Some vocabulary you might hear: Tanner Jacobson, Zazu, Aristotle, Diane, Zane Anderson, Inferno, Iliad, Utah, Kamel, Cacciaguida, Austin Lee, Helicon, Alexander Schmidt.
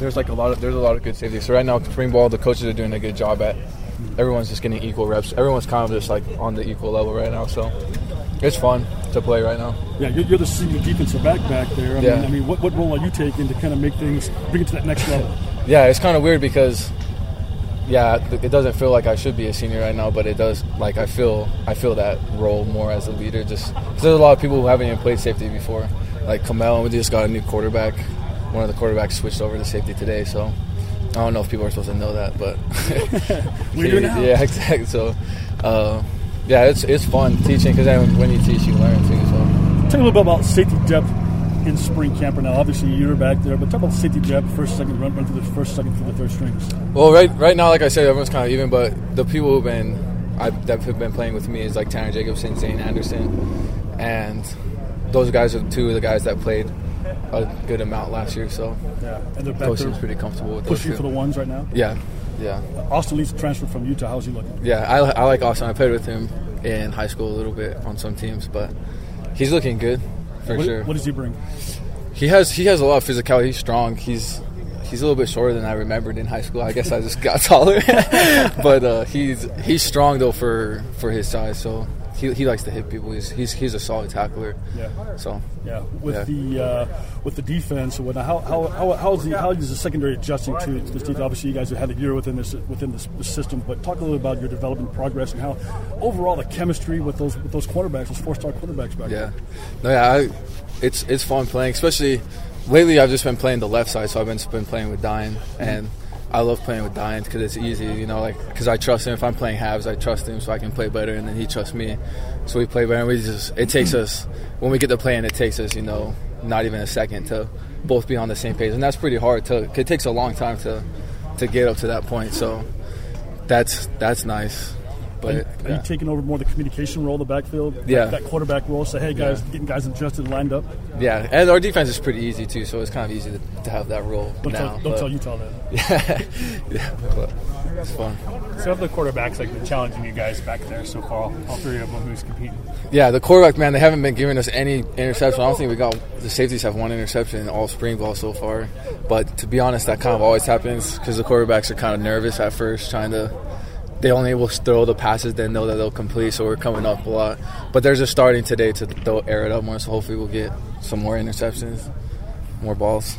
there's a lot of good safeties. So right now, spring ball, the coaches are doing a good job at. Everyone's just getting equal reps. Everyone's kind of just like on the equal level right now. So it's fun to play right now. Yeah, you're the senior defensive back there. I mean, what role are you taking to kind of make things, bring it to that next level? Yeah, it's kind of weird because, it doesn't feel like I should be a senior right now, but it does. Like I feel that role more as a leader. Just because there's a lot of people who haven't even played safety before, like Kamel. We just got a new quarterback. One of the quarterbacks switched over to safety today, so I don't know if people are supposed to know that, but yeah, exactly. So, it's fun teaching because when you teach, you learn too. So, tell me a little bit about safety depth in spring camp right now. Obviously, you're back there, but talk about safety depth, first, second, run through the first, second, through the third strings. Well, right now, like I said, everyone's kind of even, but the people that have been playing with me is like Tanner Jacobson, Zane Anderson, and those guys are two of the guys that played a good amount last year, so and the coach seems pretty comfortable with pushing for the ones right now. Yeah. Austin Lee's transfer from Utah. How's he looking? Yeah, I like Austin. I played with him in high school a little bit on some teams, but he's looking good for sure. What does he bring? He has a lot of physicality. He's strong. He's a little bit shorter than I remembered in high school. I guess I just got taller, but he's strong though for his size. So. He likes to hit people. He's a solid tackler. Yeah. So. Yeah. With the defense and whatnot, how is the secondary adjusting to this defense? Obviously, you guys have had a year within the system, but talk a little about your development progress and how overall the chemistry with those cornerbacks, those four-star cornerbacks back there. It's fun playing. Especially lately, I've just been playing the left side, so I've been playing with Diane and. I love playing with Diane because it's easy, because I trust him. If I'm playing halves, I trust him so I can play better, and then he trusts me, so we play better. And it takes us, not even a second to both be on the same page, and that's pretty hard. It takes a long time to get up to that point, so that's nice. But are you taking over more the communication role, the backfield, that quarterback role? So, hey, guys, getting guys adjusted, lined up. Yeah, and our defense is pretty easy too, so it's kind of easy to have that role. Don't tell Utah that. But it's fun. So, have the quarterbacks been challenging you guys back there so far? All three of them who's competing. Yeah, the quarterback, man, they haven't been giving us any interception. I don't think the safeties have one interception in all spring ball so far. But to be honest, that kind of always happens because the quarterbacks are kind of nervous at first, They only will throw the passes they know that they'll complete, so we're coming up a lot. But they're just starting today to air it up more, so hopefully we'll get some more interceptions, more balls.